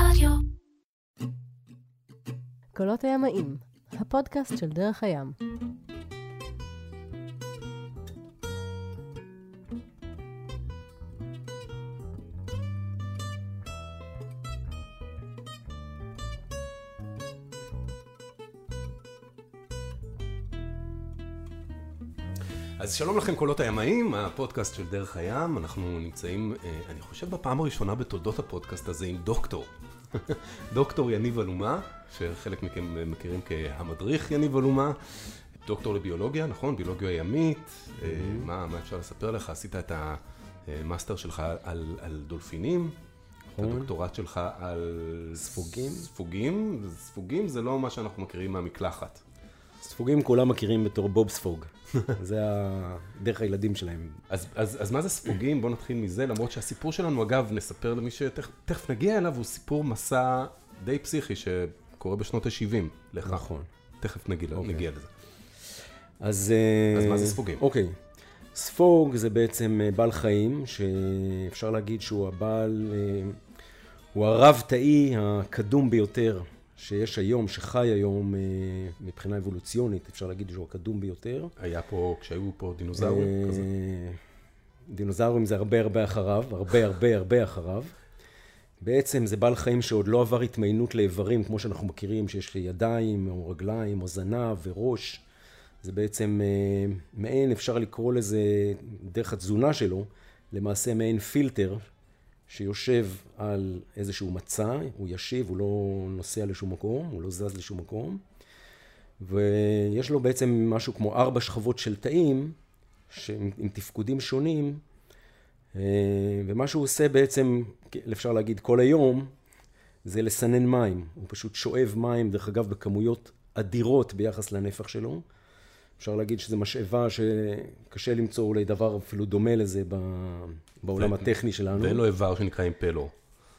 רדיו. קולות הימיים, הפודקאסט של דרך הים. אז שלום לכם קולות הימיים, הפודקאסט של דרך הים. אנחנו נמצאים, אני חושב, בפעם הראשונה בתולדות הפודקאסט הזה עם דוקטור יניב אלומה, שחלק מכם מכירים כהמדריך יניב אלומה, דוקטור לביולוגיה, נכון? ביולוגיה ימית. מה אפשר לספר לך? עשית את המאסטר שלך על דולפינים, את הדוקטורט שלך על ספוגים. ספוגים זה לא מה שאנחנו מכירים מהמקלחת. ספוגים כולם מכירים בתור בוב ספוג. זה דרך הילדים שלהם. אז מה זה ספוגים? בואו נתחיל מזה, למרות שהסיפור שלנו, אגב, נספר למי שתכף נגיע אליו, הוא סיפור מסע די פסיכי שקורה בשנות ה-70. נכון. תכף נגיע לזה. אז מה זה ספוגים? אוקיי. ספוג זה בעצם בעל חיים, שאפשר להגיד שהוא הבעל, הוא הרב-תאי הקדום ביותר שיש היום, שחי היום מבחינה אבולוציונית, אפשר להגיד שהוא הקדום ביותר. היה פה, כשהיו פה דינוזאורים כזה. דינוזאורים זה הרבה אחריו, הרבה אחריו. בעצם זה בעל חיים שעוד לא עבר התמיינות לאיברים, כמו שאנחנו מכירים, שיש ידיים או רגליים או זנב וראש. זה בעצם מעין, אפשר לקרוא לזה דרך התזונה שלו, למעשה מעין פילטר, שיושב על איזשהו מצע, הוא ישיב, הוא לא נוסע לשום מקום, הוא לא זז לשום מקום, ויש לו בעצם משהו כמו 4 שכבות של תאים, עם תפקודים שונים, ומה שהוא עושה בעצם, אפשר להגיד כל היום, זה לסנן מים, הוא פשוט שואב מים, דרך אגב, בכמויות אדירות ביחס לנפח שלו, אפשר להגיד שזו משאבה שקשה למצוא אולי דבר אפילו דומה לזה בעולם הטכני שלנו. ואין לו איבר שנקרא אימפלור.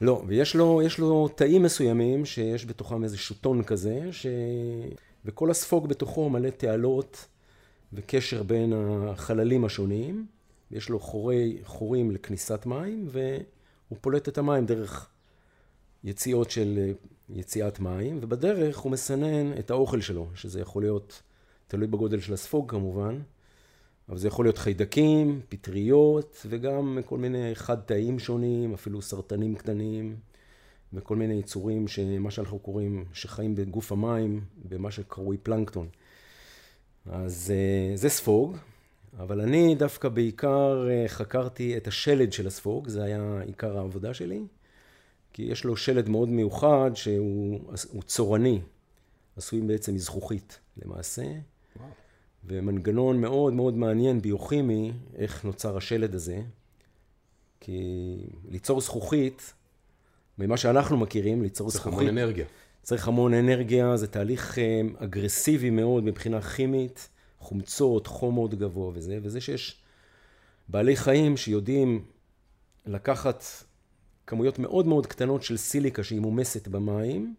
לא, ויש לו תאים מסוימים שיש בתוכם איזה שוטון כזה, וכל הספוג בתוכו מלא תעלות וקשר בין החללים השונים, ויש לו חורים לכניסת מים, והוא פולט את המים דרך יציאות של יציאת מים, ובדרך הוא מסנן את האוכל שלו, שזה יכול להיות תלוי בגודל של הספוג כמובן, אבל זה יכול להיות חיידקים, פטריות, וגם כל מיני חד תאים שונים, אפילו סרטנים קטנים, וכל מיני יצורים שמה שאנחנו קוראים, שחיים בגוף המים, במה שקרוי פלנקטון. אז זה ספוג, אבל אני דווקא בעיקר חקרתי את השלד של הספוג, זה היה עיקר העבודה שלי, כי יש לו שלד מאוד מיוחד שהוא צורני, עשוי בעצם מזכוכית למעשה. ומנגנון מאוד מאוד מעניין ביוכימי, איך נוצר השלד הזה, כי ליצור זכוכית, ממה שאנחנו מכירים, ליצור זכוכית. צריך המון אנרגיה. צריך המון אנרגיה, זה תהליך אגרסיבי מאוד מבחינה כימית, חומצות, חום מאוד גבוה וזה, וזה שיש בעלי חיים שיודעים לקחת כמויות מאוד מאוד קטנות של סיליקה שהיא מומסת במים,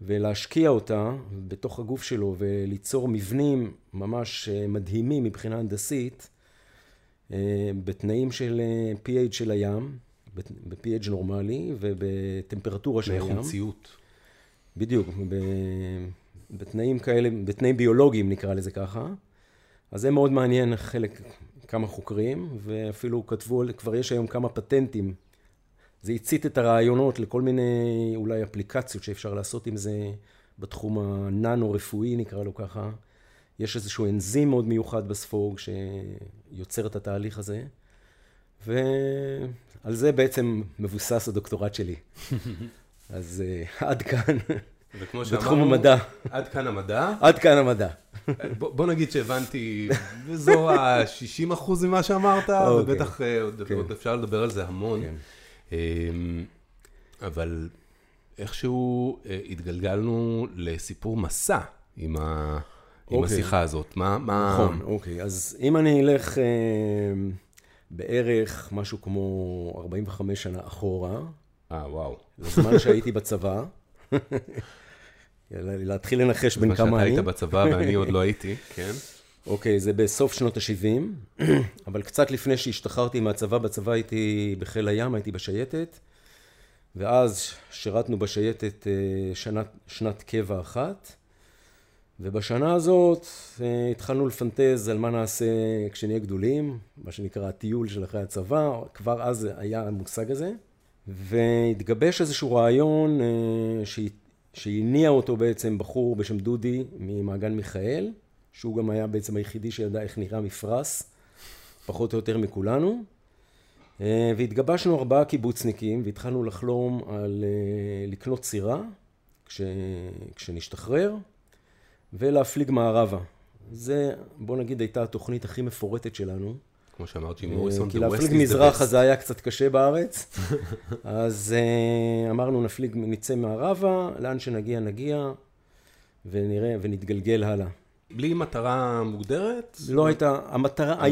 ולהשקיע אותה בתוך הגוף שלו וליצור מבנים ממש מדהימים מבחינה הנדסית בתנאים של pH של הים, ב-pH נורמלי ובטמפרטורה של הים. חומציות. בדיוק, בתנאים כאלה, בתנאים ביולוגיים נקרא לזה ככה. אז זה מאוד מעניין חלק, כמה חוקרים, ואפילו כתבו, כבר יש היום כמה פטנטים. זה הציט את הרעיונות לכל מיני אולי אפליקציות שאפשר לעשות עם זה בתחום הננו-רפואי, נקרא לו ככה. יש איזשהו אנזים מאוד מיוחד בספוג שיוצר את התהליך הזה, ועל זה בעצם מבוסס הדוקטורט שלי. אז עד כאן, בתחום המדע. עד כאן המדע? עד כאן המדע. בוא נגיד שהבנתי, וזו ה-60% ממה שאמרת, ובטח עוד אפשר לדבר על זה המון. אבל איכשהו התגלגלנו לסיפור מסע עם השיחה הזאת. נכון, אוקיי. אז אם אני אלך בערך משהו כמו 45 שנה אחורה, וואו. לזמן שהייתי בצבא, להתחיל לנחש בין כמה אני. שאתה היית בצבא ואני עוד לא הייתי, כן. אוקיי, זה בסוף שנות ה-70, אבל קצת לפני שהשתחררתי מהצבא, בצבא הייתי בחיל הים, הייתי בשייטת, ואז שירתנו בשייטת שנת קבע אחת, ובשנה הזאת התחלנו לפנטז על מה נעשה כשנהיה גדולים, מה שנקרא הטיול של אחרי הצבא, כבר אז היה המושג הזה, והתגבש איזשהו רעיון שהניע אותו בעצם בחור בשם דודי ממעגן מיכאל, שהוא גם היה בעצם היחידי שידע איך נראה מפרס, פחות או יותר מכולנו, והתגבשנו 4 קיבוצניקים והתחלנו לחלום על לקנות סירה כשנשתחרר ולהפליג מערבה. זה, בוא נגיד, הייתה התוכנית הכי מפורטת שלנו. כמו שאמרתי, מוריסון, כי להפליג מזרח הזה היה קצת קשה בארץ. אז אמרנו, נפליג, נצא מערבה, לאן שנגיע נגיע, ונראה, ונתגלגל הלאה. בלי מטרה מוגדרת? לא הייתה, המטרה,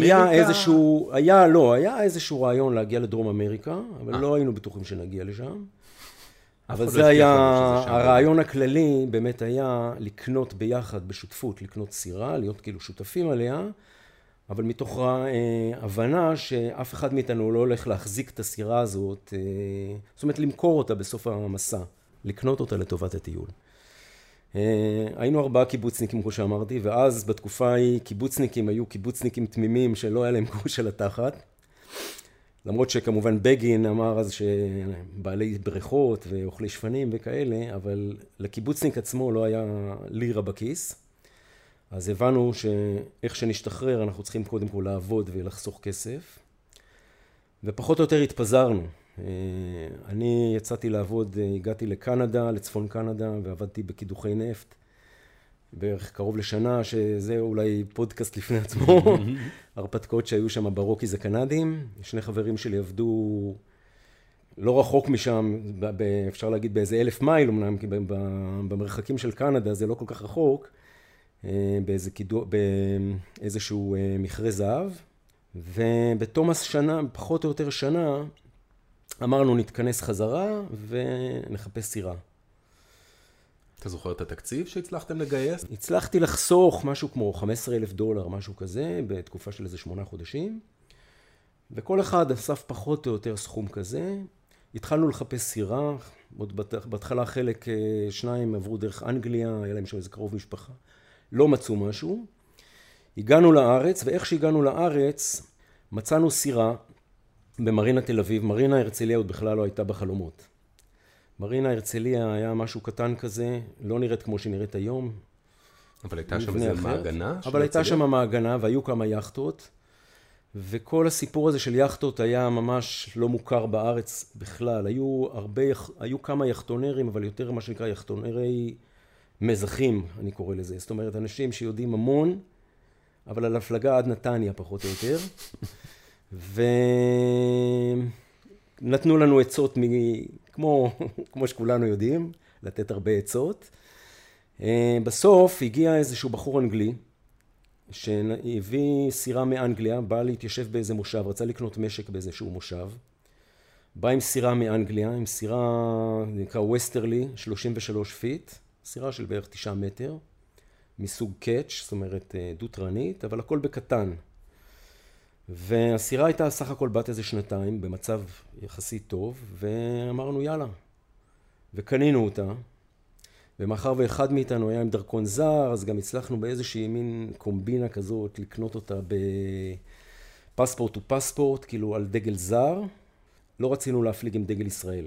היה איזשהו רעיון להגיע לדרום אמריקה, אבל לא היינו בטוחים שנגיע לשם. אבל זה היה, הרעיון הכללי באמת היה לקנות ביחד בשותפות, לקנות סירה, להיות כאילו שותפים עליה, אבל מתוך הבנה שאף אחד מאיתנו לא הולך להחזיק את הסירה הזאת, זאת אומרת למכור אותה בסוף המסע, לקנות אותה לטובת הטיול. היינו 4 קיבוצניקים כמו שאמרתי, ואז בתקופה ההיא קיבוצניקים היו קיבוצניקים תמימים שלא היה להם גוש על התחת. למרות שכמובן בגין אמר אז שבעלי בריכות ואוכלי שפנים וכאלה, אבל לקיבוצניק עצמו לא היה לירה בכיס. אז הבנו שאיך שנשתחרר אנחנו צריכים קודם כל לעבוד ולחסוך כסף. ופחות או יותר התפזרנו. אני יצאתי לעבוד, הגעתי לקנדה, לצפון קנדה, ועבדתי בקידוחי נפט. בערך קרוב לשנה, שזה אולי פודקאסט לפני עצמו, הרפתקאות שהיו שם ברוקיז הקנדים. 2 חברים שלי עבדו לא רחוק משם, אפשר להגיד באיזה 1000 מייל, אמנם, כי במרחקים של קנדה זה לא כל כך רחוק, באיזשהו מכרה זהב. ובתום השנה, פחות או יותר שנה, אמרנו נתכנס חזרה ונחפש סירה. אתה זוכר את התקציב שהצלחתם לגייס? הצלחתי לחסוך משהו כמו $15,000, משהו כזה, בתקופה של איזה 8 חודשים. וכל אחד אסף פחות או יותר סכום כזה. התחלנו לחפש סירה, עוד בהתחלה חלק 2 עברו דרך אנגליה, היה להם שם איזה קרוב משפחה. לא מצאו משהו. הגענו לארץ, ואיך שהגענו לארץ, מצאנו סירה במרינה תל אביב. מרינה הרצליה עוד בכלל לא הייתה בחלומות. מרינה הרצליה היה משהו קטן כזה, לא נראית כמו שנראית היום. אבל הייתה שם איזה מעגנה? אבל הייתה שם מעגנה והיו כמה יאכטות, וכל הסיפור הזה של יאכטות היה ממש לא מוכר בארץ בכלל. היו כמה יאכטונרים, אבל יותר מה שנקרא יאכטונרי מזחים, אני קורא לזה. זאת אומרת, אנשים שיודעים המון, אבל על הפלגה עד נתניה פחות או יותר. ונתנו לנו עצות כמו שכולנו יודעים, לתת הרבה עצות. בסוף הגיע איזשהו בחור אנגלי, שהביא סירה מאנגליה, בא להתיישב באיזה מושב, רצה לקנות משק באיזשהו מושב. בא עם סירה מאנגליה, עם סירה נקרא וויסטרלי, 33 פיט, סירה של בערך 9 מטר, מסוג קאץ', זאת אומרת דו-טרנית, אבל הכל בקטן. והסירה הייתה סך הכל בת איזה 2 במצב יחסית טוב, ואמרנו יאללה, וקנינו אותה. ומאחר ואחד מאיתנו היה עם דרכון זר, אז גם הצלחנו באיזושהי מין קומבינה כזאת לקנות אותה בפספורט ופספורט, כאילו על דגל זר. לא רצינו להפליג עם דגל ישראל.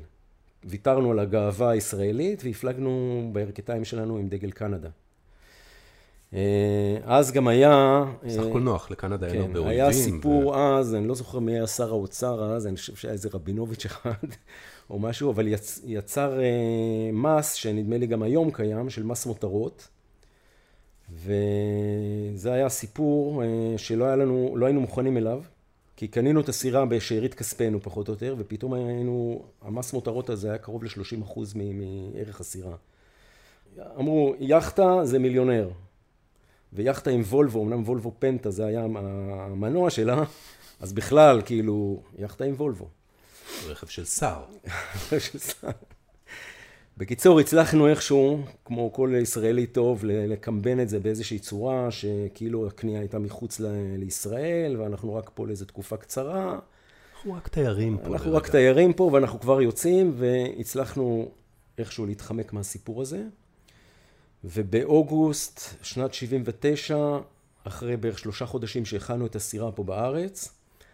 ויתרנו על הגאווה הישראלית והפלגנו בירכתיים שלנו עם דגל קנדה. אז גם היה... סך הכל נוח, לקנדה היה הרבה אויבים. היה סיפור אז, אני לא זוכר מי היה שר האוצר אז, אני חושב שהיה איזה רבינוביץ' אחד או משהו, אבל יצר מס, שנדמה לי גם היום קיים, של מס מותרות. וזה היה סיפור שלא היינו מוכנים אליו, כי קנינו את הסירה בשארית כספנו פחות או יותר, ופתאום המס מותרות הזה היה קרוב ל-30% מערך הסירה. אמרו, יחטה זה מיליונר. ויחתה עם וולבו, אמנם וולבו פנטה, זה היה המנוע שלה, אז בכלל, כאילו, יחתה עם וולבו. רכב של שר. רכב של שר. בקיצור, הצלחנו איכשהו, כמו כל ישראלי טוב, לקמבן את זה באיזושהי צורה, שכאילו הקנייה הייתה מחוץ לישראל, ואנחנו רק פה לאיזו תקופה קצרה. אנחנו רק תיירים פה. אנחנו רק תיירים פה, ואנחנו כבר יוצאים, והצלחנו איכשהו להתחמק מהסיפור הזה. ובאוגוסט שנת 79, אחרי בערך 3 חודשים שהכנו את הסירה פה בארץ,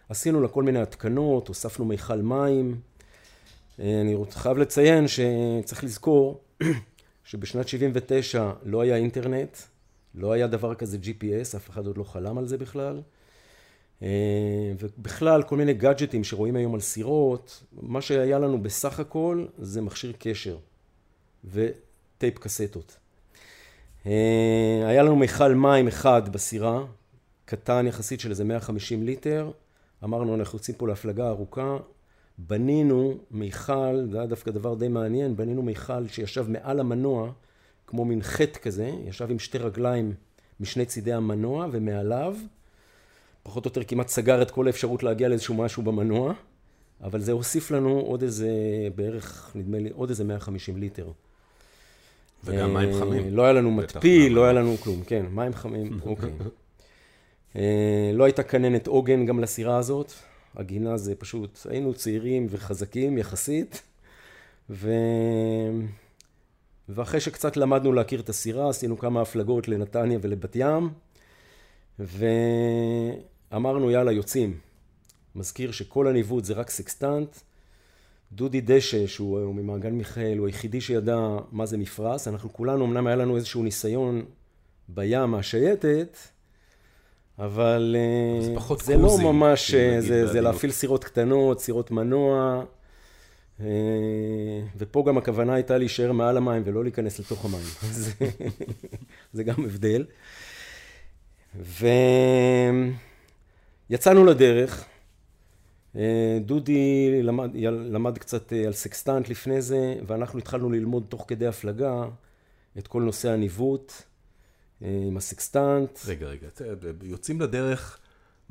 עשינו לה כל מיני התקנות, הוספנו מיכל מים. אני חייב לציין שצריך לזכור שבשנת 79 לא היה אינטרנט, לא היה דבר כזה GPS, אף אחד עוד לא חלם על זה בכלל. ובכלל כל מיני גאדג'טים שרואים היום על סירות, מה שהיה לנו בסך הכל זה מכשיר קשר וטייפ קסטות. היה לנו מיכל מים אחד בסירה, קטן יחסית של איזה 150 ליטר, אמרנו אנחנו יוצאים פה להפלגה ארוכה, בנינו מיכל, זה היה דווקא דבר די מעניין, בנינו מיכל שישב מעל המנוע, כמו מין חטא כזה, ישב עם 2 רגליים משני צידי המנוע ומעליו, פחות או יותר כמעט סגר את כל האפשרות להגיע לאיזשהו משהו במנוע, אבל זה הוסיף לנו עוד איזה בערך, נדמה לי, עוד איזה 150 ליטר. וגם מים חמים. לא היה לנו מטפיל, לא היה לנו כלום, כן, מים חמים, אוקיי. לא הייתה כננת עוגן גם לסירה הזאת, הגינה זה פשוט, היינו צעירים וחזקים יחסית, ואחרי שקצת למדנו להכיר את הסירה, עשינו כמה הפלגות לנתניה ולבת ים, ואמרנו יאללה יוצאים. מזכיר שכל הניווט זה רק סקסטנט. דודי דשא, שהוא ממעגן מיכאל, הוא היחידי שידע מה זה מפרס. אנחנו כולנו, אמנם היה לנו איזשהו ניסיון בים השייטת, אבל זה לא ממש, זה להפעיל סירות קטנות, סירות מנוע, ופה גם הכוונה הייתה להישאר מעל המים ולא להיכנס לתוך המים. זה גם הבדל. ויצאנו לדרך, דודי למד קצת על סקסטנט לפני זה, ואנחנו התחלנו ללמוד תוך כדי הפלגה את כל נושא הניווט עם הסקסטנט. רגע, יוצאים לדרך,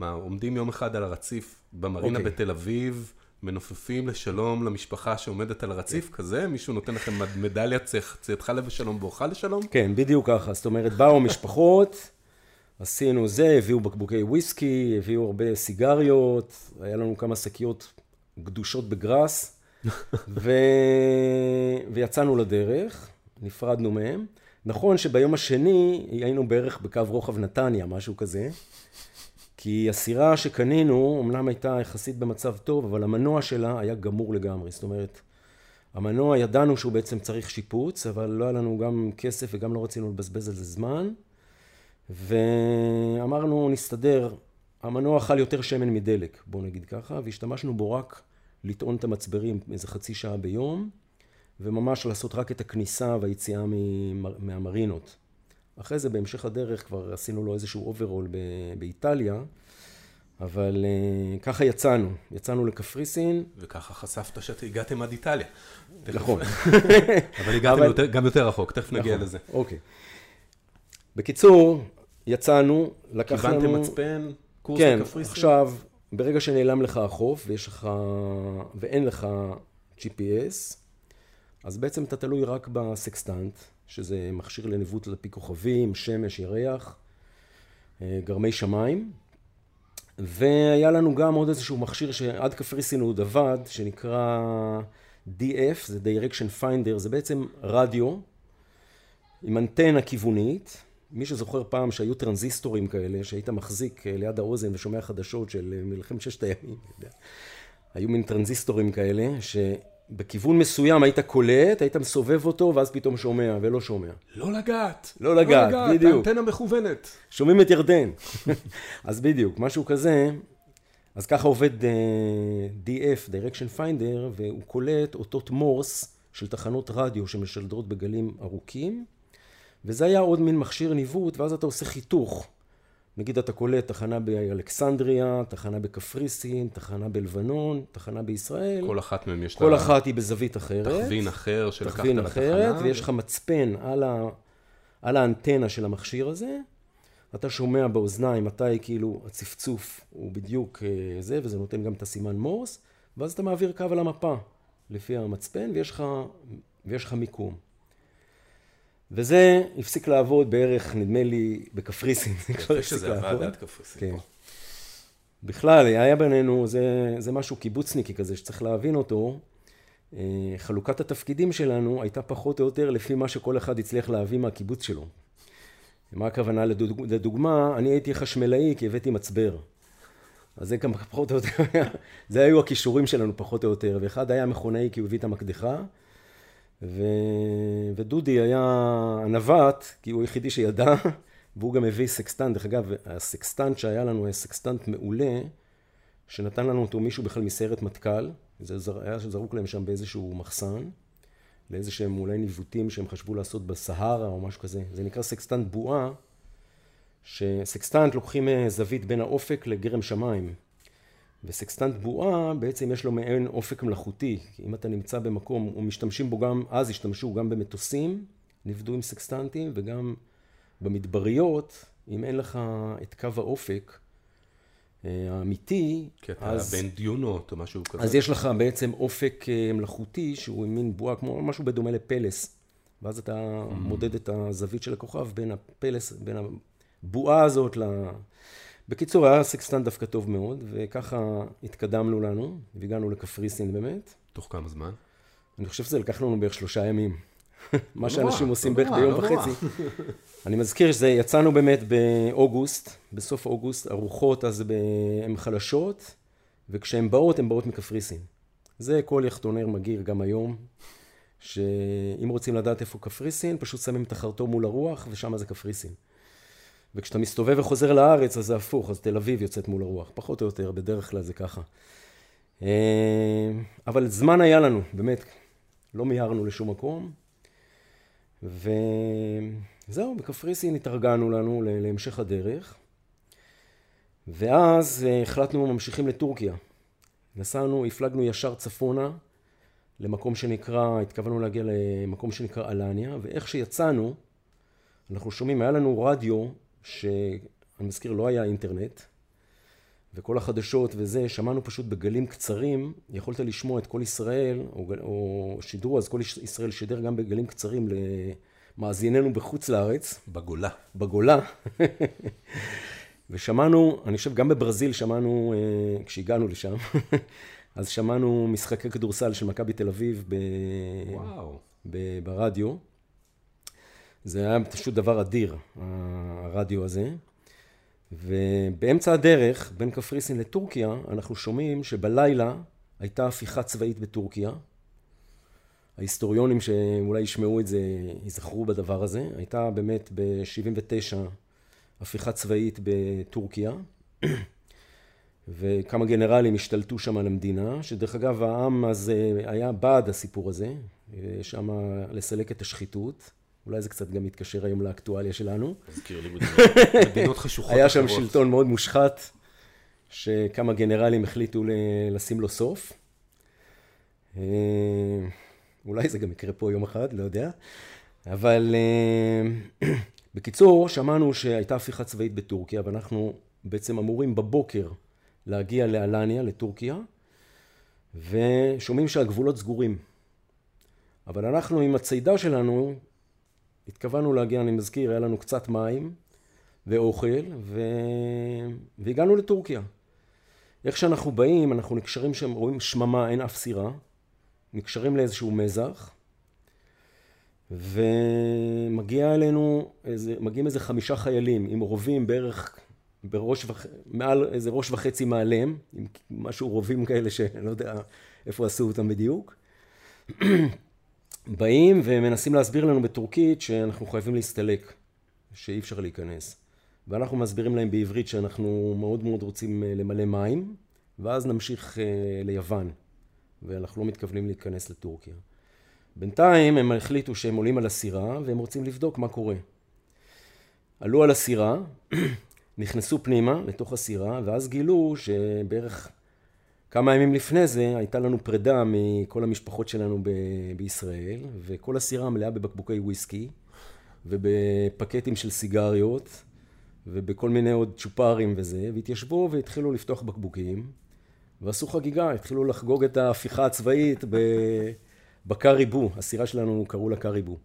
עומדים יום אחד על הרציף במרינה בתל אביב, מנופפים לשלום למשפחה שעומדת על הרציף כזה, מישהו נותן לכם מדליה צאתך לב לשלום ואוכל לשלום? כן, בדיוק ככה, זאת אומרת באו משפחות, עשינו זה, הביאו בקבוקי וויסקי, הביאו הרבה סיגריות, היה לנו כמה שקיות גדושות בגרס, ויצאנו לדרך, נפרדנו מהם. נכון שביום השני היינו בערך בקו רוחב נתניה, משהו כזה, כי הסירה שקנינו, אמנם הייתה יחסית במצב טוב, אבל המנוע שלה היה גמור לגמרי, זאת אומרת, המנוע ידענו שהוא בעצם צריך שיפוץ, אבל לא היה לנו גם כסף וגם לא רצינו לבזבז על זה זמן, ואמרנו נסתדר, המנוע אכל יותר שמן מדלק, בוא נגיד ככה, והשתמשנו בו רק לטעון את המצברים איזה חצי שעה ביום, וממש לעשות רק את הכניסה והיציאה מהמרינות. אחרי זה בהמשך הדרך כבר עשינו לו איזשהו אוברול באיטליה, אבל ככה יצאנו לקפריסין. וככה חשפת שהגעתם עד איטליה. נכון. אבל הגעתם גם יותר רחוק, תכף נגיע לזה. אוקיי. בקיצור, יצאנו, לקח לנו... קיבלתם מצפן, קורס לקפריסין? כן, עכשיו, ברגע שנעלם לך החוף ואין לך GPS, אז בעצם אתה תלוי רק בסקסטנט, שזה מכשיר לניווט לפי כוכבים, שמש, ירח, גרמי שמיים. והיה לנו גם עוד איזשהו מכשיר שעד קפריסין הוא עוד עבד, שנקרא DF, זה Direction Finder, זה בעצם רדיו. עם אנטנה כיוונית, מי שזוכר פעם שהיו טרנזיסטורים כאלה, שהיית מחזיק ליד האוזן ושומע חדשות של מלחמת 6 הימים, היו מין טרנזיסטורים כאלה, שבכיוון מסוים היית קולט, היית מסובב אותו, ואז פתאום שומע ולא שומע. לא לגעת, בדיוק. אנטנה מכוונת. שומעים את ירדן. אז בדיוק, משהו כזה, אז ככה עובד DF, Direction Finder, והוא קולט אותות מורס של תחנות רדיו שמשדרות בגלים ארוכים, וזה היה עוד מין מכשיר ניווט, ואז אתה עושה חיתוך. נגיד אתה קולט תחנה באלכסנדריה, תחנה בקפריסין, תחנה בלבנון, תחנה בישראל. כל אחת מהם יש... כל אחת היא בזווית אחרת. תכווין אחר שלקחת לתחנה. תכווין אחרת, ויש לך מצפן על האנטנה של המכשיר הזה. אתה שומע באוזניים, מתי כאילו הצפצוף הוא בדיוק זה, וזה נותן גם את הסימן מורס, ואז אתה מעביר קו על המפה לפי המצפן, ויש לך מיקום. וזה הפסיק לעבוד בערך, נדמה לי, בקפריסין. זה כבר הפסיק לעבוד. זה עבד עד קפריסין. כן. בכלל, היה בינינו, זה משהו קיבוצניקי כזה שצריך להבין אותו. חלוקת התפקידים שלנו הייתה פחות או יותר לפי מה שכל אחד הצליח להביא מהקיבוץ שלו. מה הכוונה? לדוגמה, אני הייתי חשמלאי כי הבאתי מצבר. אז זה גם פחות או יותר, זה היו הכישורים שלנו פחות או יותר, ואחד היה מכונאי כי הוא הביא את המקדחה, ודודי היה נווט כי הוא היחידי שידע, והוא גם הביא סקסטנט. דרך אגב, הסקסטנט שהיה לנו היה סקסטנט מעולה, שנתן לנו אותו מישהו בכלל מסיירת מטכ"ל, זה היה שזרוק להם שם באיזשהו מחסן, לאיזה שהם אולי ניווטים שהם חשבו לעשות בסהרה או משהו כזה. זה נקרא סקסטנט בועה, שסקסטנט לוקחים זווית בין האופק לגרם שמיים. וסקסטנט בועה בעצם יש לו מעין אופק מלאכותי, כי אם אתה נמצא במקום, ומשתמשים בו גם, אז השתמשו גם במטוסים, נבדו עם סקסטנטים, וגם במדבריות, אם אין לך את קו האופק האמיתי, כי אתה בין דיונות או משהו כזה. אז יש לך בעצם אופק מלאכותי, שהוא מין בועה, כמו משהו בדומה לפלס, ואז אתה מודד את הזווית של הכוכב בין הפלס, בין הבועה הזאת בקיצור, היה סקסטנט דווקא טוב מאוד, וככה התקדמנו לנו, והגענו לקפריסין באמת. תוך כמה זמן? אני חושב שזה לקח לנו בערך 3 ימים. מה שאנשים עושים בערך ביום וחצי. אני מזכיר שזה, יצאנו באמת באוגוסט, בסוף אוגוסט, הרוחות אז הן חלשות, וכשהן באות, הן באות מקפריסין. זה כל יחטונר מגיר גם היום, שאם רוצים לדעת איפה קפריסין, פשוט שמים את החרטום מול הרוח, ושם זה קפריסין. וכשאתה מסתובב וחוזר לארץ, אז זה הפוך, אז תל אביב יוצאת מול הרוח, פחות או יותר, בדרך כלל זה ככה. אבל זמן היה לנו, באמת, לא מיירנו לשום מקום, וזהו, בקפריסין התארגנו לנו להמשך הדרך, ואז החלטנו ממשיכים לטורקיה. נסענו, הפלגנו ישר צפונה, למקום שנקרא, התכוונו להגיע למקום שנקרא אלניה, ואיך שיצאנו, אנחנו שומעים, היה לנו רדיו, שאני מזכיר לא היה אינטרנט, וכל החדשות וזה, שמענו פשוט בגלים קצרים, יכולת לשמוע את כל ישראל, או שידרו, אז כל ישראל שידר גם בגלים קצרים למאזיננו בחוץ לארץ. בגולה. בגולה. ושמענו, אני חושב גם בברזיל שמענו, כשהגענו לשם, אז שמענו משחקי כדורסל של מכבי תל אביב ברדיו. זה היה פשוט דבר אדיר, הרדיו הזה. ובאמצע הדרך, בין קפריסין לטורקיה, אנחנו שומעים שבלילה הייתה הפיכה צבאית בטורקיה. ההיסטוריונים שאולי ישמעו את זה, יזכרו בדבר הזה. הייתה באמת ב-79 הפיכה צבאית בטורקיה. וכמה גנרלים השתלטו שם על המדינה, שדרך אגב העם הזה היה בעד הסיפור הזה, שם לסלק את השחיתות. אולי זה קצת גם מתקשר היום לאקטואליה שלנו. מזכיר לי מדינות חשוכות. היה שם שלטון מאוד מושחת, שכמה גנרלים החליטו לשים לו סוף. אולי זה גם יקרה פה יום אחד, לא יודע. אבל בקיצור, שמענו שהייתה הפיכה צבאית בטורקיה, ואנחנו בעצם אמורים בבוקר להגיע לאלניה, לטורקיה, ושומעים שהגבולות סגורים. אבל אנחנו עם הצידה שלנו, התכוונו להגיע, אני מזכיר, היה לנו קצת מים ואוכל, והגענו לטורקיה. איך שאנחנו באים, אנחנו נקשרים שם, רואים שממה, אין אף סירה, נקשרים לאיזשהו מזח, ומגיע אלינו, מגיעים איזה 5 חיילים, עם רובים בערך, מעל איזה ראש וחצי מעלם, עם משהו רובים כאלה שאני לא יודע איפה עשו אותם בדיוק. באים ומנסים להסביר לנו בטורקית שאנחנו חייבים להסתלק, שאי אפשר להיכנס. ואנחנו מסבירים להם בעברית שאנחנו מאוד מאוד רוצים למלא מים, ואז נמשיך ליוון, ואנחנו לא מתכוונים להיכנס לטורקיה. בינתיים הם החליטו שהם עולים על הסירה, והם רוצים לבדוק מה קורה. עלו על הסירה, נכנסו פנימה לתוך הסירה, ואז גילו שבערך כמה ימים לפני זה הייתה לנו פרידה מכל המשפחות שלנו בישראל, וכל הסירה מלאה בבקבוקי וויסקי, ובפקטים של סיגריות, ובכל מיני עוד צ'ופרים וזה, והתיישבו והתחילו לפתוח בקבוקים, ועשו חגיגה, התחילו לחגוג את ההפיכה הצבאית בקריבו, הסירה שלנו קראו לה קריבו.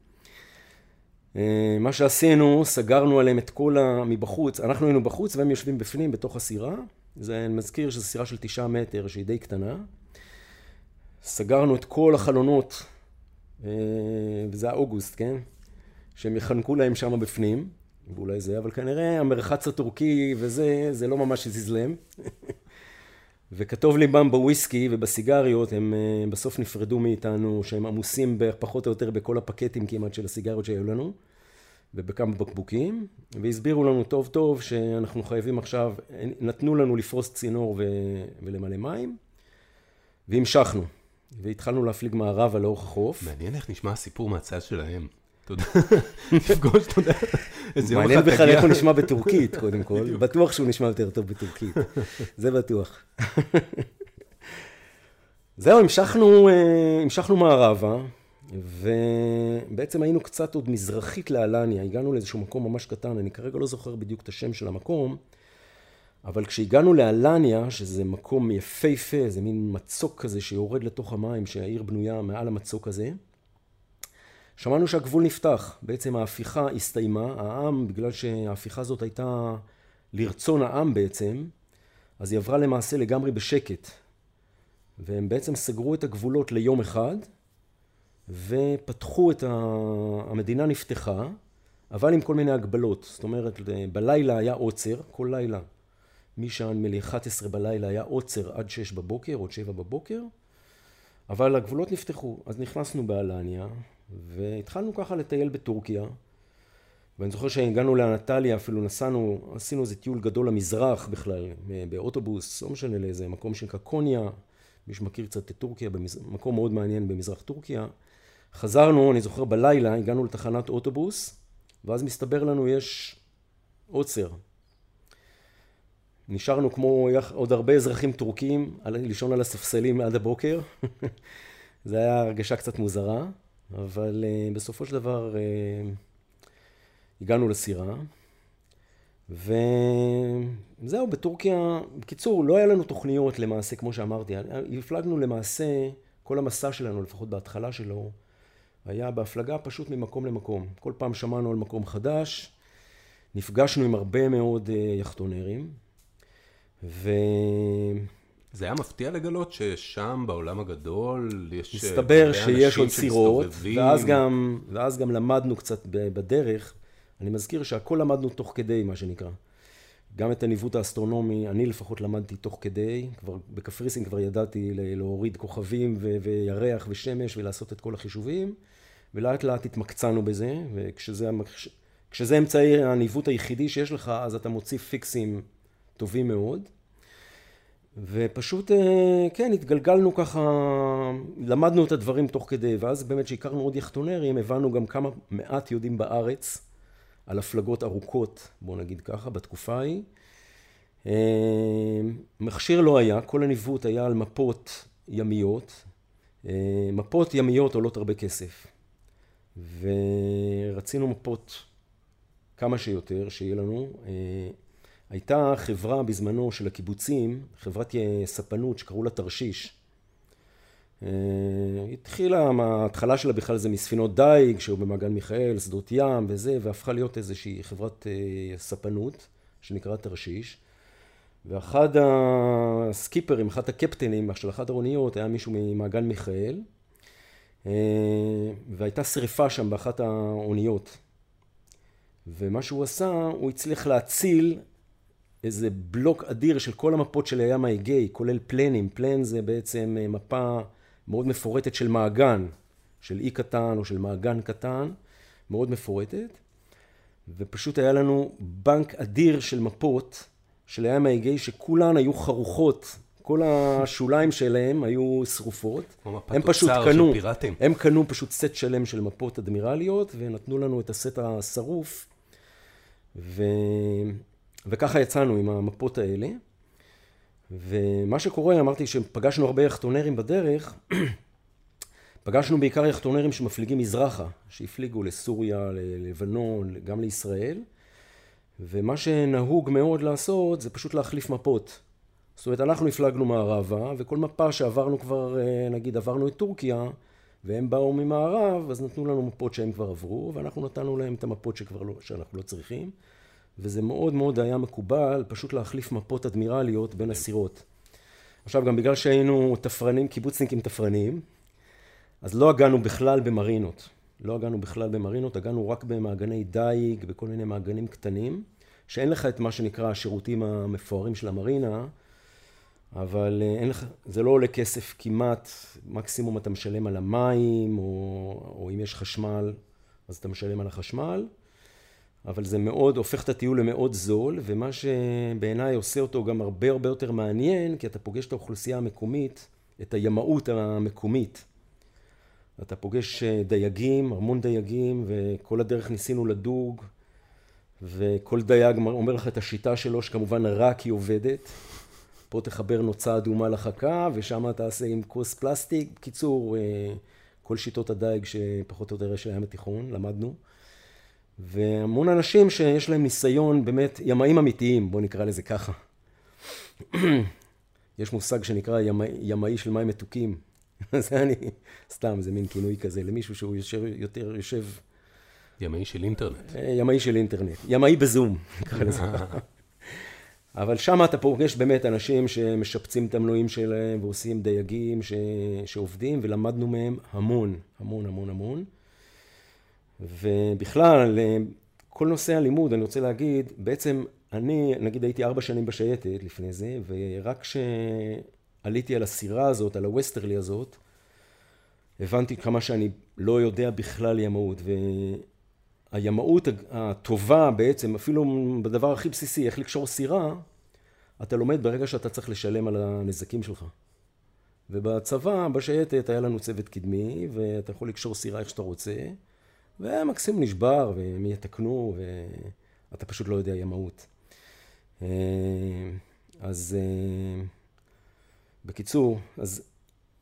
מה שעשינו, סגרנו עליהם את כל מבחוץ, אנחנו היינו בחוץ והם יושבים בפנים בתוך הסירה, זה, אני מזכיר שזו סירה של 9 מטר, שהיא די קטנה. סגרנו את כל החלונות, וזה האוגוסט, כן? שהם יחנקו להם שם בפנים, ואולי זה, אבל כנראה המרחץ הטורקי וזה, זה לא ממש הזיז להם. וכתוב ליבם בוויסקי ובסיגריות, הם בסוף נפרדו מאיתנו, שהם עמוסים פחות או יותר בכל הפקטים כמעט של הסיגריות שהיו לנו, ובכמה בקבוקים, והסבירו לנו טוב טוב שאנחנו חייבים עכשיו, נתנו לנו לפרוס צינור ולמלא מים, והמשכנו, והתחלנו להפליג מערבה לאורך החוף. מעניין איך נשמע הסיפור מהצד שלהם. תודה. נפגוש, תודה. מעניין בכלל איך הוא נשמע בטורקית, קודם כל. בטוח שהוא נשמע יותר טוב בטורקית. זה בטוח. זהו, המשכנו מערבה, ובעצם היינו קצת עוד מזרחית לאלניה. הגענו לאיזשהו מקום ממש קטן, אני כרגע לא זוכר בדיוק את השם של המקום, אבל כשהגענו לאלניה, שזה מקום יפהפה, זה מין מצוק כזה שיורד לתוך המים, שהעיר בנויה מעל המצוק הזה, שמענו שהגבול נפתח. בעצם ההפיכה הסתיימה, העם, בגלל שההפיכה הזאת הייתה לרצון העם בעצם, אז היא עברה למעשה לגמרי בשקט. והם בעצם סגרו את הגבולות ליום אחד, ופתחו את המדינה נפתחה, אבל עם כל מיני הגבלות. זאת אומרת, בלילה היה עוצר, כל לילה. משען מ-11 בלילה היה עוצר עד 6 בבוקר, עוד 7 בבוקר, אבל הגבולות נפתחו. אז נכנסנו באלניה, והתחלנו ככה לטייל בטורקיה, ואני זוכר שהגענו לאנטליה, אפילו נסענו, עשינו איזה טיול גדול למזרח בכלל, באוטובוס, לא משנה לאיזה מקום של קקוניה, מי שמכיר קצת את טורקיה, מקום מאוד מעניין במזרח טורקיה. חזרנו, אני זוכר בלילה, הגענו לתחנת אוטובוס, ואז מסתבר לנו יש עוצר. נשארנו כמו עוד הרבה אזרחים טורקים, לישון על הספסלים עד הבוקר. זה היה הרגשה קצת מוזרה. אבל בסופו של דבר הגענו לסירה, וזהו, בטורקיה, בקיצור, לא היה לנו תוכניות למעשה, כמו שאמרתי, הפלגנו למעשה, כל המסע שלנו, לפחות בהתחלה שלו, היה בהפלגה פשוט ממקום למקום. כל פעם שמענו על מקום חדש, נפגשנו עם הרבה מאוד יחטונרים, ו... זה היה מפתיע לגלות ששם בעולם הגדול יש... מסתבר שיש עוד סירות, ואז גם למדנו קצת בדרך. אני מזכיר שהכל למדנו תוך כדי, מה שנקרא. גם את הניווט האסטרונומי, אני לפחות למדתי תוך כדי. בקפריסין כבר ידעתי להוריד כוכבים וירח ושמש ולעשות את כל החישובים, ולאט לאט התמקצענו בזה, וכשזה אמצעי הניווט היחידי שיש לך, אז אתה מוציא פיקסים טובים מאוד. ופשוט, כן, התגלגלנו ככה, למדנו את הדברים תוך כדי, ואז באמת שהכרנו עוד יחטונרים, הבנו גם כמה מעט יודעים בארץ על הפלגות ארוכות, בוא נגיד ככה, בתקופה ההיא. מכשיר לא היה, כל הניווט היה על מפות ימיות. מפות ימיות עולות הרבה כסף, ורצינו מפות כמה שיותר שיהיה לנו. הייתה חברה בזמנו של הקיבוצים, חברת ספנות שקראו לה תרשיש. התחילה, ההתחלה שלה בכלל זה מספינות דייג, שהוא במעגן מיכאל, שדות ים וזה, והפכה להיות איזושהי חברת ספנות, שנקרא תרשיש. ואחד הסקיפרים, אחד הקפטנים של אחת האוניות, היה מישהו ממעגן מיכאל, והייתה שריפה שם באחת האוניות. ומה שהוא עשה, הוא הצליח להציל איזה בלוק אדיר של כל המפות של הים האגאי, כולל פלנים. פלן זה בעצם מפה מאוד מפורטת של מעגן, של אי קטן או של מעגן קטן, מאוד מפורטת. ופשוט היה לנו בנק אדיר של מפות של הים האגאי, שכולן היו חרוכות, כל השוליים שלהם היו שרופות. הם פשוט קנו, הם קנו פשוט סט שלם של מפות אדמירליות, ונתנו לנו את הסט השרוף, וככה יצאנו עם המפות האלה. ומה שקורה, אמרתי שפגשנו הרבה יחטונרים בדרך, פגשנו בעיקר יחטונרים שמפליגים מזרחה, שהפליגו לסוריה, ללבנון, גם לישראל, ומה שנהוג מאוד לעשות זה פשוט להחליף מפות. זאת אומרת, אנחנו הפלגנו מערבה, וכל מפה שעברנו כבר, נגיד, עברנו את טורקיה, והם באו ממערב, אז נתנו לנו מפות שהם כבר עברו, ואנחנו נתנו להם את המפות שאנחנו לא צריכים. וזה מאוד מאוד היה מקובל פשוט להחליף מפות אדמירליות בין הסירות. עכשיו גם בגלל שהיינו תפרנים, קיבוצניקים תפרנים, אז לא הגענו בכלל במרינות. הגענו רק במעגני דייג, בכל מיני מעגנים קטנים, שאין לך את מה שנקרא השירותים המפוארים של המרינה, אבל אין לך, זה לא עולה כסף כמעט, מקסימום אתה משלם על המים, או אם יש חשמל, אז אתה משלם על החשמל, אבל זה מאוד, הופך את הטיול למאוד זול, ומה שבעיניי עושה אותו גם הרבה יותר מעניין, כי אתה פוגש את האוכלוסייה המקומית, את הימאות המקומית. אתה פוגש דייגים, המון דייגים, וכל הדרך ניסינו לדוג, וכל דייג אומר לך את השיטה שלו, שכמובן רק היא עובדת. פה תחבר נוצה אדומה לחכה, ושם תעשה עם כוס פלסטיק. בקיצור, כל שיטות הדייג שפחות או יותר יש להם התיכון, למדנו. והמון אנשים שיש להם ניסיון באמת ימאים אמיתיים, בוא נקרא לזה ככה. יש מושג שנקרא ימאי של מים מתוקים. זה אני, סתם, זה מין כינוי כזה, למישהו שהוא יותר יושב... ימאי של אינטרנט. ימאי של אינטרנט. ימאי בזום, נקרא לזה ככה. אבל שם אתה פוגש באמת אנשים שמשפצים את המלואים שלהם ועושים דייגים שעובדים, ולמדנו מהם המון. ובכלל, כל נושא הלימוד, אני רוצה להגיד, בעצם אני, נגיד, הייתי 4 שנים בשייטת לפני זה, ורק שעליתי על הסירה הזאת, על הוויסטרלי הזאת, הבנתי כמה שאני לא יודע בכלל ימאות, והימאות הטובה בעצם, אפילו בדבר הכי בסיסי, איך לקשור סירה, אתה לומד ברגע שאתה צריך לשלם על הנזקים שלך. ובצבא, בשייטת, היה לנו צוות קדמי, ואתה יכול לקשור סירה איך שאתה רוצה, ומקסימום נשבר, והם יתקנו, ואתה פשוט לא יודע ימאות. אז בקיצור, אז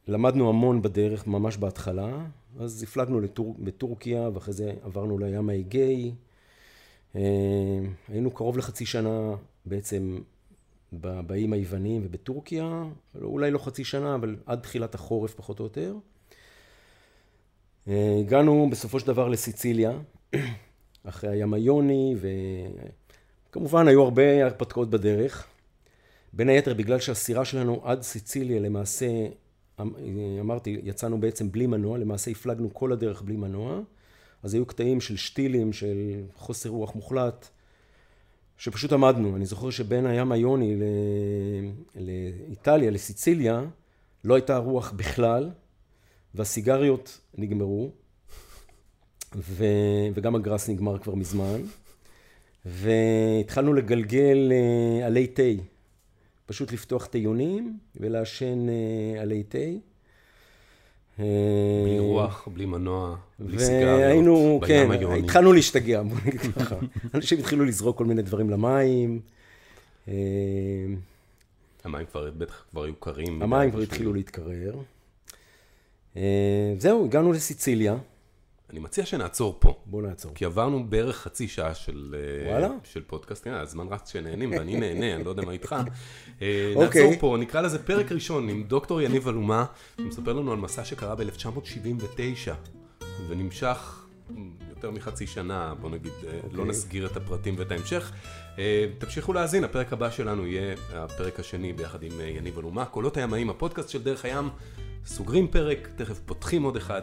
למדנו המון בדרך, ממש בהתחלה, אז הפלגנו בטורקיה, ואחרי זה עברנו לים האיגאי. היינו קרוב ל0.5 שנה בעצם באים היוונים ובטורקיה, אולי לא 0.5 שנה, אבל עד תחילת החורף פחות או יותר. הגענו בסופו של דבר לסיציליה, אחרי הים היוני, וכמובן היו הרבה הרפתקאות בדרך. בין היתר, בגלל שהסירה שלנו עד סיציליה, למעשה, אמרתי, יצאנו בעצם בלי מנוע, למעשה הפלגנו כל הדרך בלי מנוע, אז היו קטעים של שטילים, של חוסר רוח מוחלט, שפשוט עמדנו. אני זוכר שבין הים היוני לאיטליה, לסיציליה, לא הייתה רוח בכלל, והסיגריות נגמרו, וגם הגרס נגמר כבר מזמן, והתחלנו לגלגל עלי תי, פשוט לפתוח תיונים ולעשן עלי תי. בלי רוח, בלי מנוע, בלי סיגריות, בים היוני. התחלנו להשתגע, בוא נגיד ככה. אנשים התחילו לזרוק כל מיני דברים למים. המים בטח כבר היו קרים. המים כבר התחילו להתקרר. זהו, הגענו לסיציליה. אני מציע שנעצור פה. בוא נעצור. כי עברנו בערך 0.5 שעה של פודקאסט. הזמן רץ שנהנים, ואני נהנה, אני לא יודע מה איתך. נעצור פה, נקרא לזה פרק ראשון עם דוקטור יניב אלומה, שמספר לנו על מסע שקרה ב-1979, ונמשך יותר מ0.5 שנה, בוא נגיד, לא נסגיר את הפרטים ואת ההמשך. תמשיכו להאזין, הפרק הבא שלנו יהיה הפרק השני ביחד עם יניב אלומה. קולות הימאים, הפודקאסט של דרך הים. סוגרים פרק, תכף פותחים עוד אחד.